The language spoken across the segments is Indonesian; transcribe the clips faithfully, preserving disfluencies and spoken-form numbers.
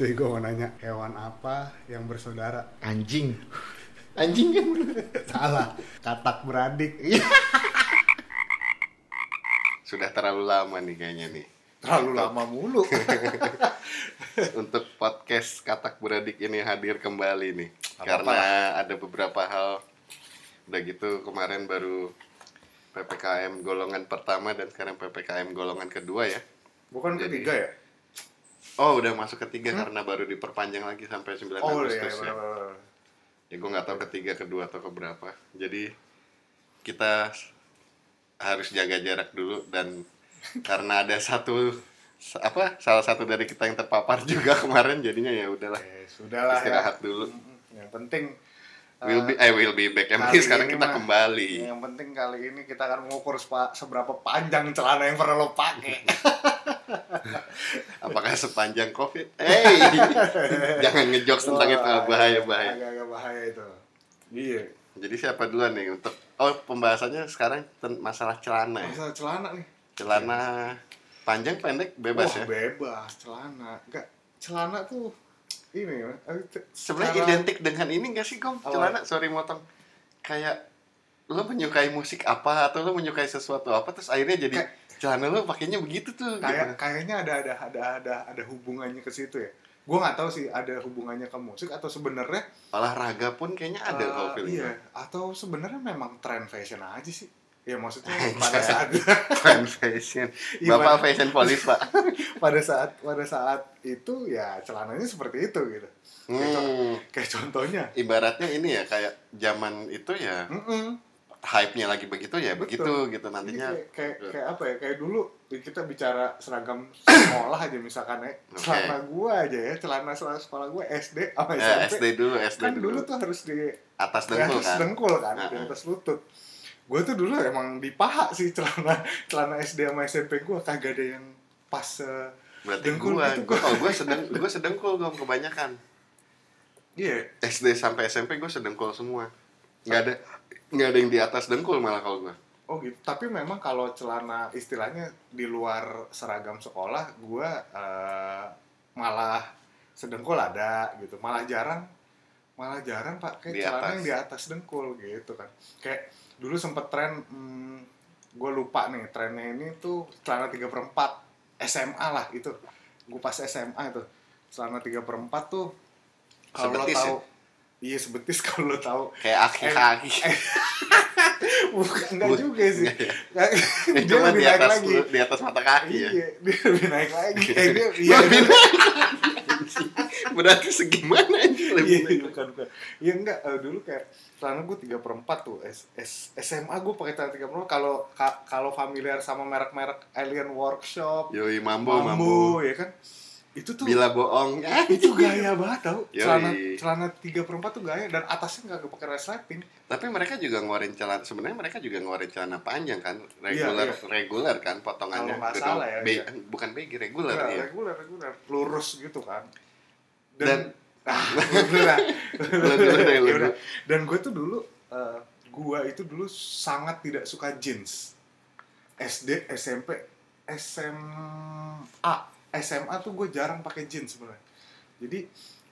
Jadi gue mau nanya, hewan apa yang bersaudara? Anjing. Anjing kan? Salah. Katak beradik. Sudah terlalu lama nih kayaknya nih. Terlalu Untuk... lama mulu. Untuk podcast Katak Beradik ini hadir kembali nih. Apa-apa? Karena ada beberapa hal. Udah gitu kemarin baru P P K M golongan pertama dan sekarang P P K M golongan kedua ya. Bukan jadi, ketiga ya? Oh udah masuk ketiga hmm? karena baru diperpanjang lagi sampai sembilan oh, Agustus ya. ya. Ya gue gak tahu ketiga, kedua, atau keberapa. Jadi kita harus jaga jarak dulu. Dan karena ada satu apa salah satu dari kita yang terpapar juga kemarin, jadinya ya udahlah, eh, sudahlah istirahat ya. dulu. Yang penting will be, I will be back. Yang sekarang kita mah, kembali. Yang penting kali ini kita akan mengukur sepa, seberapa panjang celana yang pernah lo pakai. Apakah sepanjang COVID? Hey, jangan ngejokes tentang oh, itu bahaya bahaya. Agak-agak bahaya itu. Iya. Jadi siapa duluan nih untuk oh pembahasannya sekarang masalah celana. Masalah ya? celana nih. Celana panjang pendek bebas oh, ya. Bebas celana. Enggak, celana tuh ini sebenarnya cara... identik dengan ini nggak sih Kom? Celana, oh. sorry motong, kayak lo menyukai musik apa atau lo menyukai sesuatu apa terus akhirnya jadi Kay- celana lo pakainya begitu tuh. Kayak gitu. Kayaknya ada ada ada ada ada hubungannya ke situ ya. Gue nggak tahu sih ada hubungannya ke musik atau sebenarnya olahraga pun kayaknya ada uh, kalau film iya. Atau sebenarnya memang tren fashion aja sih. Ya maksudnya pada saat tren fashion, bapak fashion police pak. Pada saat pada saat itu ya celananya seperti itu gitu. Hmm. Kayak, contoh, kayak contohnya. Ibaratnya ini ya kayak zaman itu ya. Mm-mm. Hype-nya lagi begitu ya. Betul. Begitu gitu nantinya. Kayak, kayak kayak apa ya? Kayak dulu kita bicara seragam sekolah aja misalkan ya. Okay. Celana gua aja ya, celana sekolah gua S D sama S M P. Ya, S D dulu, S D kan dulu. dulu tuh harus di atas dengkul kan. Dengkul kan, uh-huh. Di atas lutut. Gue tuh dulu emang di paha sih celana celana S D sama S M P gue kagak ada yang pas uh, berarti dengkul gua, gitu. Gue oh, gue sedeng gue sedengkul gue kebanyakan. Iya. Yeah. S D sampai S M P gue sedengkul semua. Nggak ada nggak ada yang di atas dengkul malah kalau gue. Oh gitu. Tapi memang kalau celana istilahnya di luar seragam sekolah gue uh, malah sedengkul ada gitu. Malah jarang malah jarang pakai celana yang di atas dengkul gitu kan. Kayak dulu sempet tren, hmm, gue lupa nih, trennya ini tuh celana tiga per empat S M A lah itu. Gue pas S M A itu celana tiga per empat tuh kalau lo tahu ya? Iya sebetis kalau lo tahu kayak aki-aki eh, eh, bukan, enggak juga sih ya. Dia cuma lebih di atas, naik lagi di atas mata kaki ya? Iya, dia lebih naik lagi eh, dia, iya, lebih naik berarti segimana ini lebih iya, naik bukan, bukan. Ya enggak, dulu kayak celana gue tiga per empat tuh S M A gue pakai celana tiga per empat kalau ka, kalau familiar sama merek-merek Alien Workshop, Yoi Mambo, Mambo, Mambo ya kan. Itu tuh Bila Bohong. Ya, itu gaya banget tau. Yoi. Celana celana tiga per empat tuh gaya dan atasnya enggak pakai resleting. Tapi mereka juga ngeluarin celana sebenarnya mereka juga ngeluarin celana panjang kan, regular iya, iya. regular kan potongannya. Kalau enggak salah ya. Be- iya. Bukan baggy regular nah, ya. Regular regular lurus gitu kan. Dan, dan dan gue tuh dulu uh, gue itu dulu sangat tidak suka jeans. S D, S M P, S M A, S M A tuh gue jarang pakai jeans sebenarnya. Jadi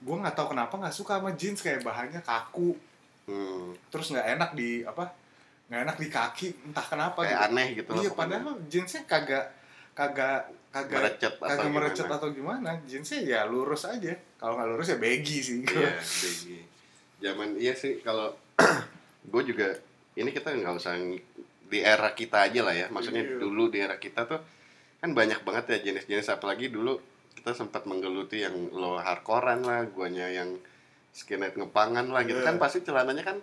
gue nggak tahu kenapa nggak suka sama jeans, kayak bahannya kaku, hmm. terus nggak enak di apa, nggak enak di kaki, entah kenapa. Kayak gitu. Aneh gitu. Iya, padahal jeansnya kagak kagak kagak merecet atau, merecet gimana. atau gimana jeansnya ya lurus aja, kalau nggak lurus ya baggy sih. Iya baggy zaman iya sih kalau gue juga ini kita nggak usah di era kita aja lah ya, maksudnya iya. Dulu di era kita tuh kan banyak banget ya jenis-jenis, apalagi dulu kita sempat menggeluti yang lo hardcorean lah, guanya yang skinhead ngepangan lah gitu yeah. Kan pasti celananya kan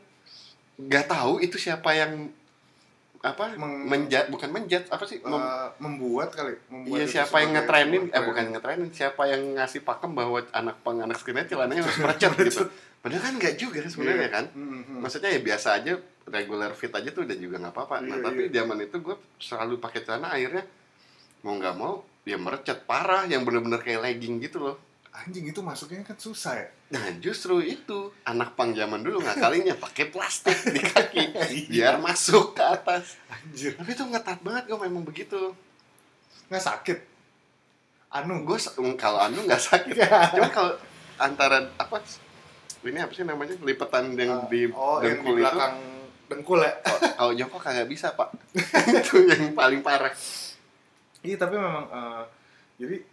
nggak tahu itu siapa yang apa Meng, menjat bukan menjat apa sih uh, mem, membuat kali membuat iya siapa yang ngetrainin eh bukan ngetrainin siapa yang ngasih pakem bahwa anak pang anak skinhead celananya harus merecet gitu, padahal kan nggak juga sebenarnya yeah. Kan mm-hmm. maksudnya ya biasa aja regular fit aja tuh udah juga nggak apa-apa yeah, nah tapi yeah. Zaman itu gue selalu pakai celana akhirnya mau nggak mau ya merecet parah yang benar-benar kayak legging gitu loh. Anjing itu masuknya kan susah ya. Nah justru itu anak pang zaman dulu ngakalinya pakai plastik di kaki biar masuk ke atas. Anjir. Tapi itu ngetat banget, gue memang begitu. Nggak sakit. Anu gue kalau anu nggak sakit. Cuma kalau antara apa ini apa sih namanya lipetan yang uh, di oh, dengkul yang di belakang itu, dengkul ya. Oh, kalau jongkok kagak bisa pak. Itu yang paling parah. Iya tapi memang uh, jadi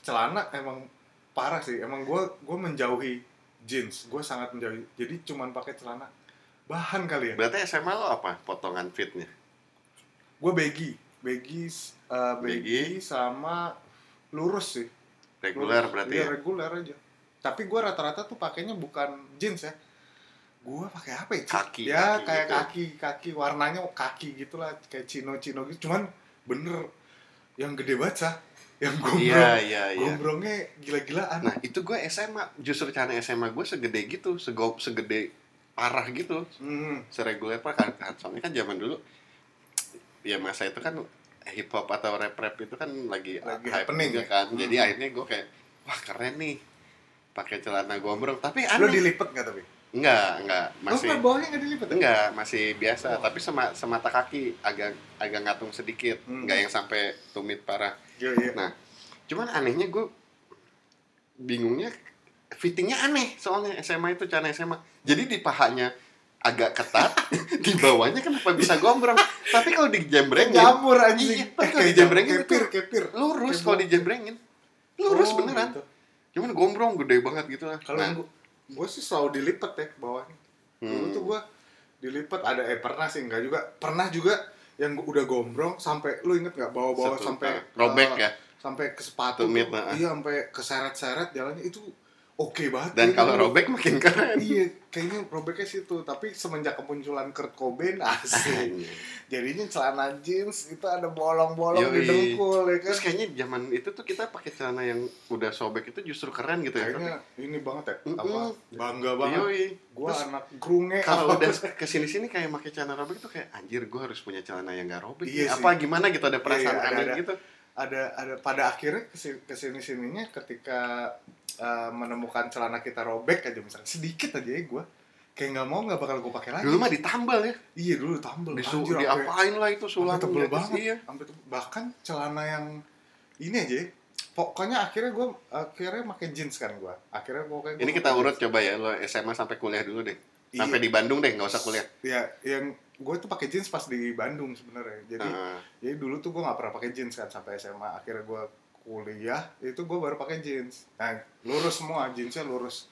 celana emang parah sih. Emang gue gue menjauhi jeans. Gue sangat menjauhi. Jadi cuman pakai celana bahan kali ya. Berarti S M A lo apa potongan fitnya? Gue baggy, baggy, uh, baggy sama lurus sih. Reguler berarti ya? Iya reguler aja. Tapi gue rata-rata tuh pakainya bukan jeans ya. Gue pakai apa ya? Kaki. Ya kaki kayak gitu. kaki, kaki warnanya kaki gitulah kayak chino-chino gitu. Cuman bener yang gede banget sah. Yang gombrong. Iya, iya, iya. Gombrongnya gila-gilaan. Nah, itu gue S M A. Justru karena S M A gue segede gitu, segop segede parah gitu. Mm. Sereguler parah kan. Soalnya kan zaman dulu ya masa itu kan hip hop atau rap-rap itu kan lagi, lagi happening juga kan. Mm. Jadi akhirnya gue kayak wah keren nih. Pakai celana gombrong, tapi aneh. Lu dilipet nggak tapi? Nggak, nggak. Masih. Lu bawahnya nggak dilipet? Nggak, masih biasa. Oh. Tapi sema, semata kaki agak agak ngatung sedikit, hmm. nggak yang sampai tumit parah. Yeah, yeah. Nah, cuman anehnya gue bingungnya fittingnya aneh soalnya S M A itu celana S M A. Jadi di pahanya agak ketat, di bawahnya kenapa bisa gombrong? Tapi kalau dijembrengin, jamur anjing. Iya, tapi kalau dijembrengin kepir, kepir. Lurus kalau dijembrengin, lurus oh, beneran. Gitu. Cuman gombrong gede banget gitu lah. Kalau nah. gua, gua sih selalu dilipet ya ke bawahnya. Hmm. Dulu tuh gua dilipet ada eh pernah sih enggak juga. Pernah juga yang udah gombrong sampai lu inget enggak bawa-bawa sampai robek uh, ya. Sampai ke sepatu. Tumit, tuh, nah. Iya, sampai keseret-seret jalannya itu oke okay banget. Dan kalau robek makin keren. Iya, kayaknya robeknya situ. Tapi semenjak kemunculan Kurt Cobain asik. Jadinya celana jeans itu ada bolong-bolong di dengkul ya kan. Terus kayaknya zaman itu tuh kita pakai celana yang udah sobek itu justru keren gitu ya. Kayaknya ini banget ya. Mm-hmm. Apa bangga banget. Yoi. Gua terus, anak grunge. Kalau udah kesini-sini kayak pakai celana robek itu kayak anjir gua harus punya celana yang enggak robek. Iya apa gimana gitu ada perasaan iya, iya, aneh ada, gitu. Ada ada pada akhirnya kesini-sininya ketika Uh, menemukan celana kita robek aja misalnya sedikit aja ya gue kayak nggak mau nggak bakal gue pakai lagi. Dulu mah ditambal ya. Iya dulu tambal. Disu diapain lah itu sulam tebel banget. Iya. Tebel. Bahkan celana yang ini aja. Ya. Pokoknya akhirnya gue akhirnya pakai jeans kan gue. Akhirnya pokoknya. Ini kita urut jeans. Coba ya lo S M A sampai kuliah dulu deh. Sampai iya. Di Bandung deh nggak usah kuliah. Iya yang gue tuh pakai jeans pas di Bandung sebenarnya. Jadi uh. jadi dulu tuh gue nggak pernah pakai jeans kan sampai S M A akhirnya gue kuliah itu gue baru pakai jeans, nah lurus semua jeansnya lurus,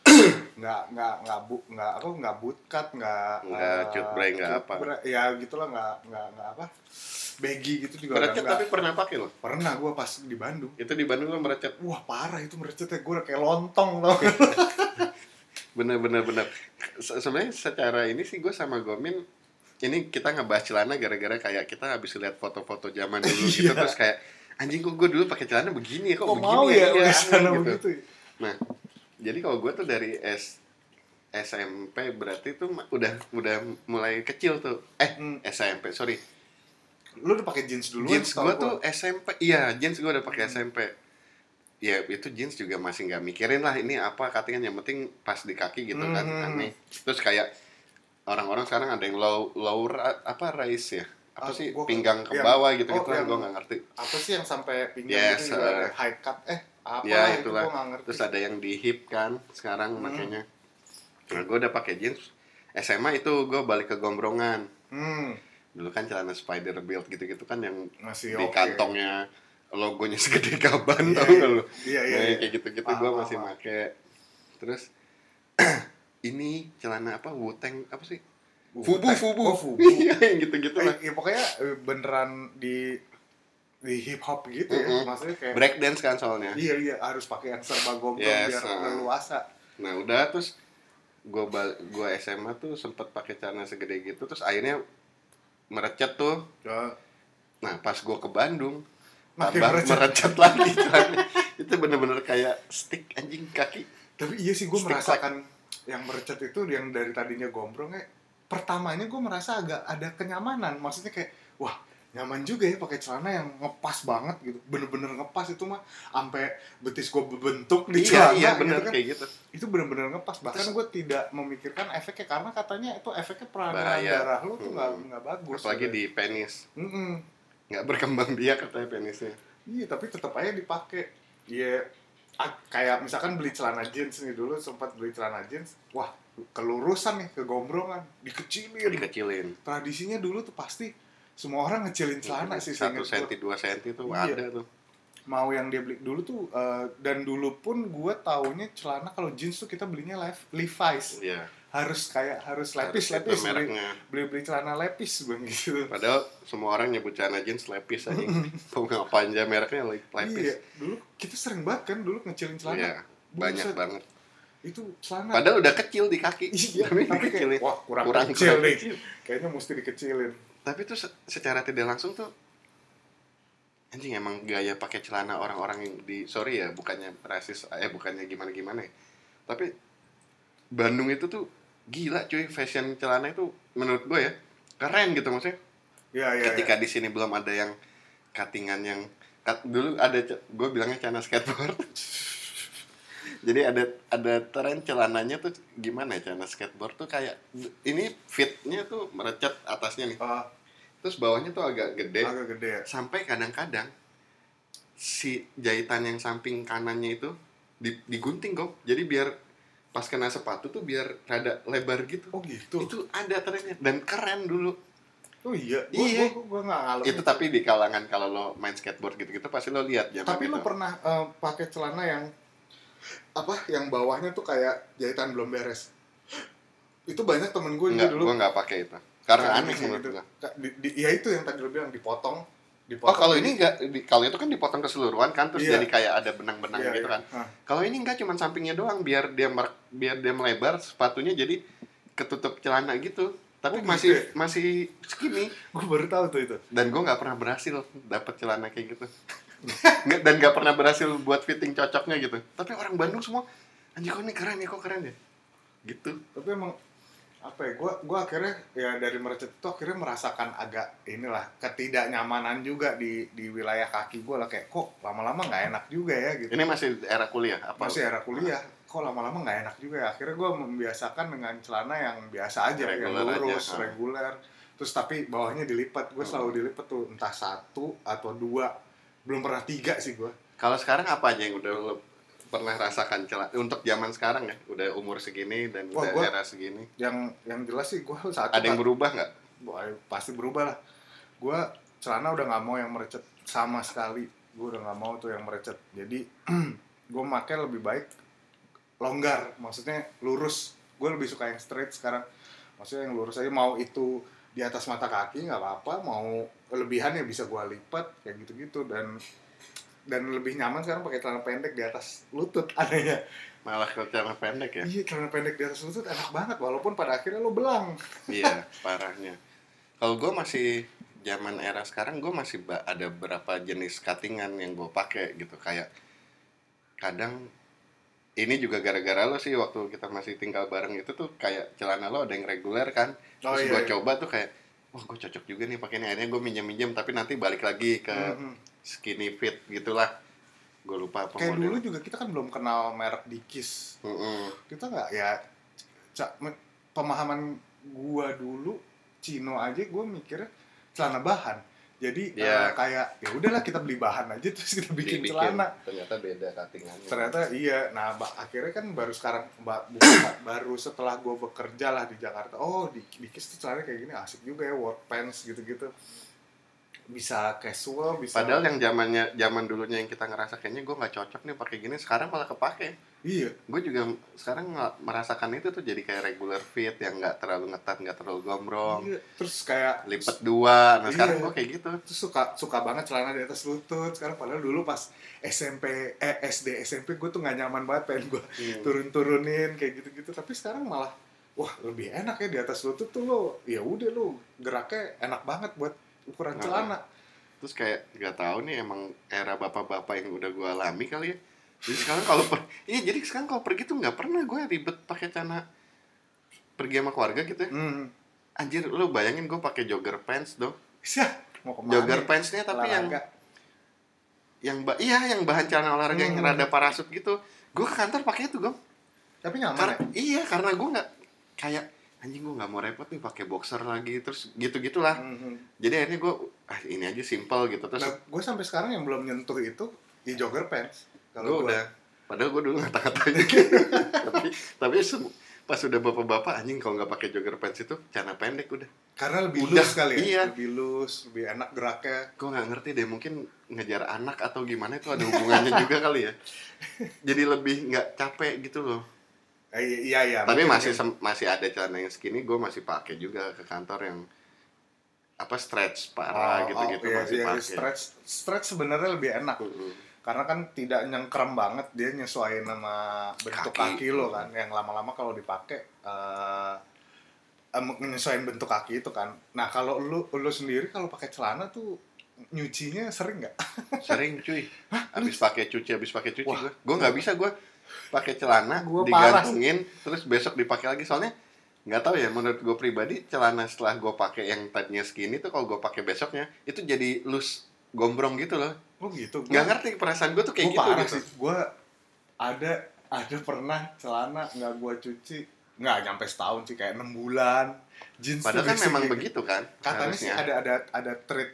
nggak nggak nggak bu nggak aku nggak bootcut nggak nggak uh, cut break nggak apa, ya gitulah nggak nggak nggak apa, baggy gitu juga nggak. Merecet tapi pernah pakai loh? Pernah gue pas di Bandung. Itu di Bandung lo merecet? Wah parah itu merecetnya gue kayak lontong tau. bener bener bener. Se- sebenarnya secara ini sih gue sama Gomin ini kita ngebahas celana gara-gara kayak kita habis lihat foto-foto zaman dulu gitu yeah. Terus kayak anjing kok gue dulu pakai celana begini ya kok, kok begini mau ya, ya, ya aneh, gitu. Gitu. Nah jadi kalau gue tuh dari S SMP berarti tuh udah udah mulai kecil tuh eh hmm. S M P sorry lu udah pakai jeans dulu jeans gue tuh S M P iya jeans gue udah pakai hmm. S M P ya itu jeans juga masih nggak mikirin lah ini apa katanya yang penting pas di kaki gitu hmm. kan aneh terus kayak orang-orang sekarang ada yang low low apa rise ya apa ah, sih pinggang ke bawah yang, gitu-gitu kan oh, gue nggak ngerti apa sih yang sampai pinggang yes, itu juga uh, high cut eh apa ya, itu gue nggak ngerti terus ada yang di hip kan sekarang hmm. makanya nah gue udah pakai jeans S M A itu gue balik ke gombrongan hmm. dulu kan celana spider build gitu-gitu kan yang masih di kantongnya okay. Logonya segede gaban yeah, tau nggak yeah, lu yeah, yeah, nah, yeah. Kayak gitu-gitu gue masih pakai terus ini celana apa Wu-Tang apa sih Fubu, fubu, oh, fubu. Iya, gitu-gitu lah. Ya, pokoknya beneran di di hip hop gitu ya, mm-hmm. Maksudnya kayak break dance kan soalnya. Iya, iya, harus pakai yang serba gombrong yes, biar leluasa. Nah, udah terus gua gua S M A tuh sempet pakai celana segede gitu terus akhirnya merecet tuh. Ya. Nah, pas gua ke Bandung, makin merecet. merecet lagi celana. Itu bener-bener kayak stick anjing kaki. Tapi iya sih gua stick merasakan like. Yang merecet itu yang dari tadinya gombrongnya pertamanya gue merasa agak ada kenyamanan maksudnya kayak wah nyaman juga ya pakai celana yang ngepas banget gitu bener-bener ngepas itu mah sampai betis gue bentuk di celana iya, iya, bener, gitu kan kayak gitu. Itu bener-bener ngepas bahkan gue tidak memikirkan efeknya karena katanya itu efeknya peradangan darah lo tuh nggak hmm. nggak bagus apalagi gitu. Di penis nggak berkembang biak katanya penisnya iya tapi tetap aja dipakai Iya, yeah. Kayak misalkan beli celana jeans nih, dulu sempat beli celana jeans, wah kelurusan nih, kegombrongan, dikecilin. Dikecilin. Tradisinya dulu tuh pasti semua orang ngecilin celana sih. Satu senti, dua senti tuh iya. Ada tuh. Mau yang dia beli dulu tuh, uh, dan dulu pun gue taunya celana kalau jeans tuh kita belinya lef, Levi's. Iya. Harus kayak, harus lepis-lepis, beli-beli celana lepis bang gitu. Padahal semua orang nyebut celana jeans lepis aja. Mau ngapain aja mereknya lepis. Iya, dulu kita sering banget kan dulu ngecilin celana. Iya, banyak Buset. banget. Itu celana padahal udah kecil di kaki, iya, tapi dikecilin. Kayak, wah kurang, kurang kecil, kurang kecil. Kayaknya mesti dikecilin. Tapi tuh secara tidak langsung tuh anjing emang gaya pakai celana orang-orang yang di, sorry ya, bukannya rasis, eh bukannya gimana-gimana ya. Tapi Bandung itu tuh gila cuy, fashion celana itu menurut gue ya keren gitu maksudnya. Ya, ya, ketika ya. Di sini belum ada yang cuttingan yang cut, dulu ada gue bilangnya celana skateboard. Jadi ada ada tren celananya tuh gimana ya, celana skateboard tuh kayak ini fitnya tuh merecet atasnya nih, uh, terus bawahnya tuh agak gede, agak gede ya? Sampai kadang-kadang si jahitan yang samping kanannya itu digunting kok, jadi biar pas kena sepatu tuh biar rada lebar gitu. Oh gitu. Itu ada trennya dan keren dulu. Oh iya, gua, iya. Gua, gua, gua gak ngalamin itu, itu tapi di kalangan kalau lo main skateboard gitu-gitu pasti lo lihat. Tapi lo gitu. Pernah uh, pakai celana yang apa yang bawahnya tuh kayak jahitan belum beres? Itu banyak temen gue juga dulu. Gue nggak pakai itu karena aneh menurut gue. Ya itu yang tadi lo bilang dipotong, dipotong. Oh kalau ini nggak, kalau itu kan dipotong keseluruhan kan terus yeah. Jadi kayak ada benang-benang yeah, gitu yeah. Kan. Huh. Kalau ini nggak, cuma sampingnya doang biar dia mer- biar dia melebar, sepatunya jadi ketutup celana gitu. Tapi oh, masih gitu ya? Masih skinny. Gue baru tahu tuh itu. Dan gue nggak pernah berhasil dapet celana kayak gitu. Dan gak pernah berhasil buat fitting cocoknya gitu. Tapi orang Bandung semua, anjir kok ini keren ya, kok keren ya gitu. Tapi emang apa ya, gue gua akhirnya ya dari merecet itu akhirnya merasakan agak inilah ketidaknyamanan juga di di wilayah kaki gue lah. Kayak kok lama-lama gak enak juga ya gitu. Ini masih era kuliah? Apa? Masih era kuliah, kok lama-lama gak enak juga ya. Akhirnya gue membiasakan dengan celana yang biasa aja, regular, yang lurus, aja. reguler. Terus tapi bawahnya dilipat, gue selalu dilipat tuh entah satu atau dua. Belum pernah tiga sih gua. Kalau sekarang apa aja yang udah lo pernah rasakan celana untuk zaman sekarang ya? Udah umur segini dan wah, udah gua, era segini. Yang yang jelas sih gua saat ada yang berubah enggak? Pasti berubah lah. Gua celana udah enggak mau yang merecet sama sekali. Gua udah enggak mau tuh yang merecet. Jadi gua pakai lebih baik longgar, maksudnya lurus. Gua lebih suka yang straight sekarang. Maksudnya yang lurus aja, mau itu di atas mata kaki nggak apa-apa, mau lebihannya bisa gua lipat kayak gitu-gitu. Dan dan lebih nyaman sekarang pakai celana pendek di atas lutut adanya. Malah kalau celana pendek ya, iya celana pendek di atas lutut enak banget walaupun pada akhirnya lo belang. Iya parahnya. Kalau gua masih zaman era sekarang, gua masih ada berapa jenis cuttingan yang gua pakai gitu. Kayak kadang ini juga gara-gara lo sih, waktu kita masih tinggal bareng itu tuh kayak celana lo ada yang reguler kan. Terus oh, iya, gue iya. coba tuh kayak, wah gue cocok juga nih pakai ini. Akhirnya gue minjem-minjem, tapi nanti balik lagi ke mm-hmm. skinny fit gitulah. Gue lupa apa kayak model. Dulu juga kita kan belum kenal merek Dickies. Mm-hmm. Kita nggak ya, c- pemahaman gue dulu Cino aja gue mikirnya celana bahan. Jadi yeah. uh, kayak ya udahlah kita beli bahan aja terus kita bikin, bikin. celana. Ternyata beda cuttingannya. Ternyata iya. Nah, bah, akhirnya kan baru sekarang bah, buka, baru setelah gue bekerja lah di Jakarta. Oh, di Dickies tuh celana kayak gini asik juga ya, work pants gitu-gitu. Bisa casual, bisa. Padahal yang zamannya zaman dulunya yang kita ngerasa kayaknya gue nggak cocok nih pakai gini, sekarang malah kepake. Iya. Gue juga sekarang merasakan itu tuh, jadi kayak regular fit yang nggak terlalu ngetat, nggak terlalu gombrong. Iya. Terus kayak lipat dua. Nah iya. Sekarang gue kayak gitu. Terus suka suka banget celana di atas lutut. Sekarang padahal dulu pas S M P, eh, S D, S M P gue tuh nggak nyaman banget, pengen gue hmm. turun-turunin kayak gitu-gitu. Tapi sekarang malah wah lebih enak ya di atas lutut tuh lo. Ya udah lo geraknya enak banget buat ukuran celana. Terus kayak nggak tahu nih emang era bapak-bapak yang udah gue alami kali ya. Jadi sekarang kalau per- iya jadi sekarang kalau pergi tuh nggak pernah gue ribet pakai celana pergi sama keluarga gitu ya. Hmm. Anjir lu bayangin gue pakai jogger pants dong. Siap, mau kemana? Jogger pantsnya tapi olahraga. yang yang ba- iya yang bahan celana olahraga hmm. yang rada parasut gitu. Gue ke kantor pakai itu dong. Tapi nyaman. Kar- ya? Iya karena gue nggak kayak anjing gue nggak mau repot nih pakai boxer lagi terus gitu gitulah. Mm-hmm. Jadi akhirnya gue ah ini aja simple gitu terus. Nah, gue sampai sekarang yang belum nyentuh itu di jogger pants. Kalau gue udah, padahal gue dulu ngata-ngatain gitu. tapi tapi pas udah bapak-bapak, anjing kalau nggak pakai jogger pants itu celana pendek udah. Karena lebih udah, loose kali ya, iya. lebih loose, lebih enak geraknya. Gue nggak ngerti deh, mungkin ngejar anak atau gimana itu ada hubungannya juga kali ya. Jadi lebih nggak capek gitu loh. Eh, iya iya. Tapi masih sem- masih ada celana yang skinny, gue masih pakai juga ke kantor yang apa stretch parah oh, gitu-gitu oh, iya, masih iya, pakai. Stretch stretch sebenarnya lebih enak. Uh-uh. Karena kan tidak nyengkrem banget, dia nyesuaiin sama bentuk kaki, kaki lo kan. Yang lama-lama kalau dipakai. Uh, menyesuaikan bentuk kaki itu kan. Nah kalau lu lu sendiri kalau pakai celana tuh nyucinya sering nggak? Sering cuy. Hah? Abis pakai cuci, abis pakai cuci gue. Gue nggak bisa gue pakai celana gua digantungin parah. Terus besok dipakai lagi soalnya nggak tahu ya menurut gue pribadi celana setelah gue pakai yang tadinya skinny tuh kalau gue pakai besoknya itu jadi loose gombrong gitu loh. Oh gitu. Gua, gak ngerti perasaan gue tuh kayak gua gitu. Gue parah gitu. Sih. Gue ada ada pernah celana nggak gue cuci. Nggak nyampe setahun sih, kayak enam bulan jeans. Padahal kan memang begitu kan katanya sih ada ada ada treat,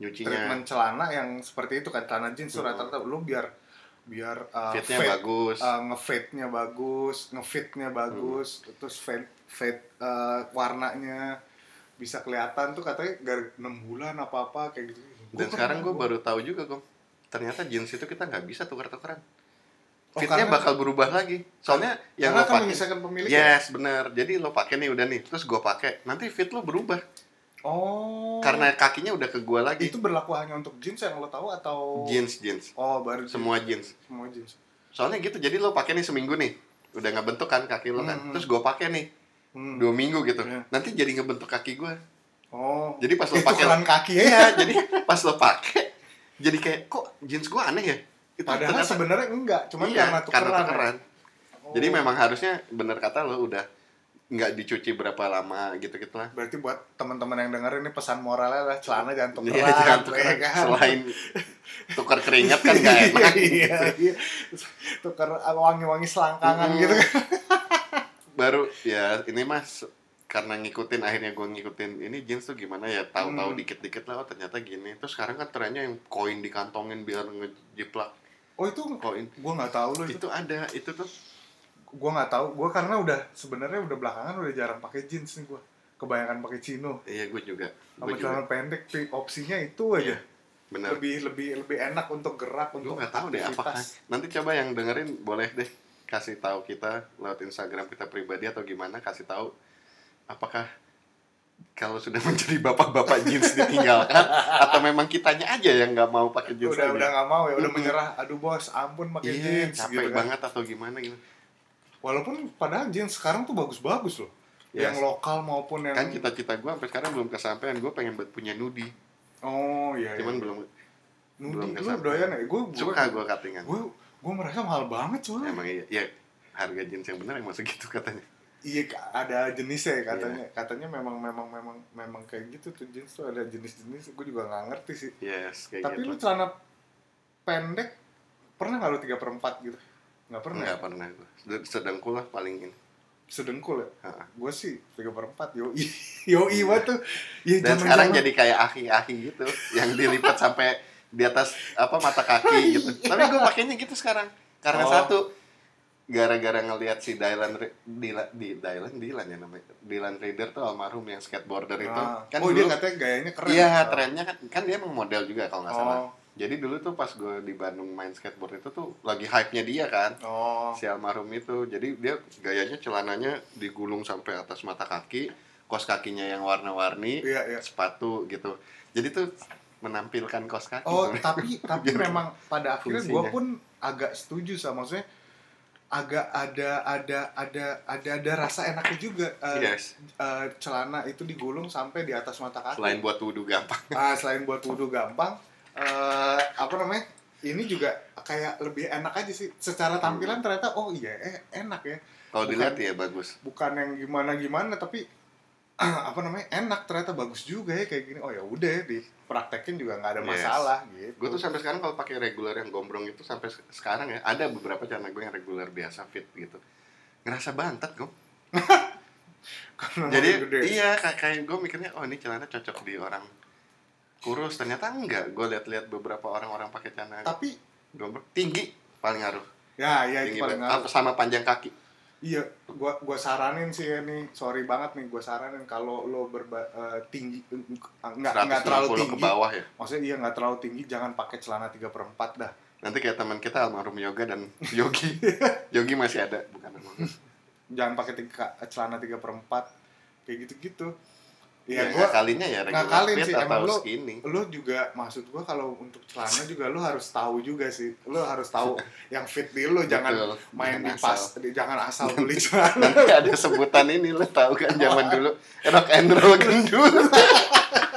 treatment celana yang seperti itu kan. Celana jeans tuh rata-rata lu biar biar uh, fitnya fade, bagus uh, ngefitnya bagus ngefitnya bagus hmm. terus fade fade uh, warnanya bisa kelihatan tuh katanya gar enam bulan apa-apa kayak gitu. Dan gua sekarang gue baru tahu juga kok ternyata jeans itu kita nggak bisa tuker-tukeran. Oh, fitnya bakal berubah lagi. Soalnya karena yang lo kan menyesuaikan pemilik. Yes, benar. Jadi lo pakai nih udah nih, terus gue pakai. Nanti fit lo berubah. Oh. Karena kakinya udah ke gue lagi. Itu berlaku hanya untuk jeans yang lo tahu atau jeans jeans. Oh, baru semua jeans. jeans. Semua jeans. Soalnya gitu. Jadi lo pakai nih seminggu nih, udah ngebentuk kan kaki lo kan. Hmm. Terus gue pakai nih hmm. dua minggu gitu. Yeah. Nanti jadi ngebentuk kaki gue. Oh. Jadi pas lo pakai kaki ya. Iya, jadi pas lo pakai jadi kayak kok jeans gue aneh ya. Itu padahal sebenarnya enggak, cuman iya, karena tukeran. Karena tukeran. Oh. Jadi memang harusnya bener kata lo udah enggak dicuci berapa lama gitu-gitu lah. Berarti buat teman-teman yang dengerin ini pesan moralnya lah celana jangan tukeran. Iya, jangan tukeran. Ya, kan? Selain tuker keringat kan enggak enak. Iya, iya. Tuker wangi-wangi selangkangan hmm. gitu kan. Baru ya ini Mas karena ngikutin akhirnya gue ngikutin ini jeans tuh gimana ya tahu-tahu hmm. dikit-dikit lah oh, ternyata gini. Terus sekarang kan trennya yang koin dikantongin biar ngejiplak. Oh itu gue nggak tahu loh itu. Itu ada itu tuh gue nggak tahu gue karena udah sebenarnya udah belakangan udah jarang pakai jeans nih gue kebanyakan pakai chino. Iya gue juga. Sama celana pendek opsinya itu aja. Benar. Lebih lebih lebih enak untuk gerak gua untuk. Gue nggak tahu deh apakah nanti coba yang dengerin boleh deh kasih tahu kita lewat Instagram kita pribadi atau gimana kasih tahu apakah kalau sudah menjadi bapak-bapak jeans ditinggalkan atau memang kitanya aja yang nggak mau pakai jeans udah aja. Udah nggak mau ya udah menyerah aduh bos ampun pakai yeah, jeans capek gitu banget kan. Atau gimana gitu walaupun padahal jeans sekarang tuh bagus-bagus loh yes. Yang lokal maupun yang kan cita-cita gue sampai sekarang belum kesampaian gue pengen buat punya nudi oh iya cuman iya. belum nudi belum lu doyan ya gue suka gue katingan gue gue merasa mahal banget soalnya emang iya ya, harga jeans yang benar emang segitu katanya. Iya ada jenisnya katanya yeah. Katanya memang memang memang memang kayak gitu tuh jeans tuh ada jenis-jenis gue juga nggak ngerti sih yes, kayak tapi gitu. Lu celana pendek pernah nggak lu tiga per empat gitu nggak pernah nggak ya? Pernah gue sedengkul lah paling ini sedengkul ya gue sih tiga per empat yoi yoi banget tuh ya, dan sekarang jadi kayak aki-aki gitu yang dilipat sampai di atas apa mata kaki gitu tapi gue pakainya gitu sekarang karena oh. satu gara-gara ngelihat si Dylan Dylan Dylan Dylan ya namanya Dylan Reader tuh almarhum yang skateboarder nah. Itu kan oh dulu, dia katanya gayanya keren iya oh. trennya kan kan dia emang model juga kalau nggak oh. salah jadi dulu tuh pas gue di Bandung main skateboard itu tuh lagi hype nya dia kan oh. si almarhum itu jadi dia gayanya celananya digulung sampai atas mata kaki kos kakinya yang warna-warni iya, iya. sepatu gitu jadi tuh menampilkan kos kaki oh sebenernya. tapi tapi memang pada akhirnya gue pun agak setuju sama maksudnya agak ada ada ada ada ada rasa enaknya juga uh, yes. uh, celana itu digulung sampai di atas mata kaki. Selain buat wudu gampang. Ah uh, selain buat wudu gampang, uh, apa namanya? Ini juga kayak lebih enak aja sih. Secara tampilan ternyata oh iya eh, enak ya. Kalau dilihat ya bagus. Bukan yang gimana gimana tapi uh, apa namanya enak ternyata bagus juga ya kayak gini. Oh ya udah dipraktekin juga nggak ada masalah yes. gitu. Gue tuh sampai sekarang kalau pakai reguler yang gombrong itu sampai sekarang ya ada beberapa celana gue yang reguler biasa fit gitu ngerasa bantet gue. Jadi gede. Iya kayak gue mikirnya oh ini celana cocok di orang kurus ternyata enggak. Gue lihat-lihat beberapa orang-orang pakai celana tapi gombrong tinggi paling ngaruh. Ya, iya itu paling ngaruh. Sama panjang kaki. Iya, gua gua saranin sih ya nih, sorry banget nih, gua saranin kalau lo berba, uh, tinggi enggak enggak terlalu tinggi ke bawah ya. Maksudnya iya enggak terlalu tinggi, jangan pakai celana tiga per empat dah. Nanti kayak teman kita almarhum Yoga dan Yogi. Yogi masih ada, bukan almarhum. Jangan pakai tiga, celana tiga per empat kayak gitu-gitu. Ya, ya gua ngakalinya ya regular fit atau lo, skinny. Lu juga maksud gua kalau untuk celana juga lu harus tahu juga sih. Lu harus tahu yang fit di lu, jangan betul, main di pas, jangan asal beli celana. Nanti ada sebutan ini lu tahu kan zaman dulu rock and roll gendut.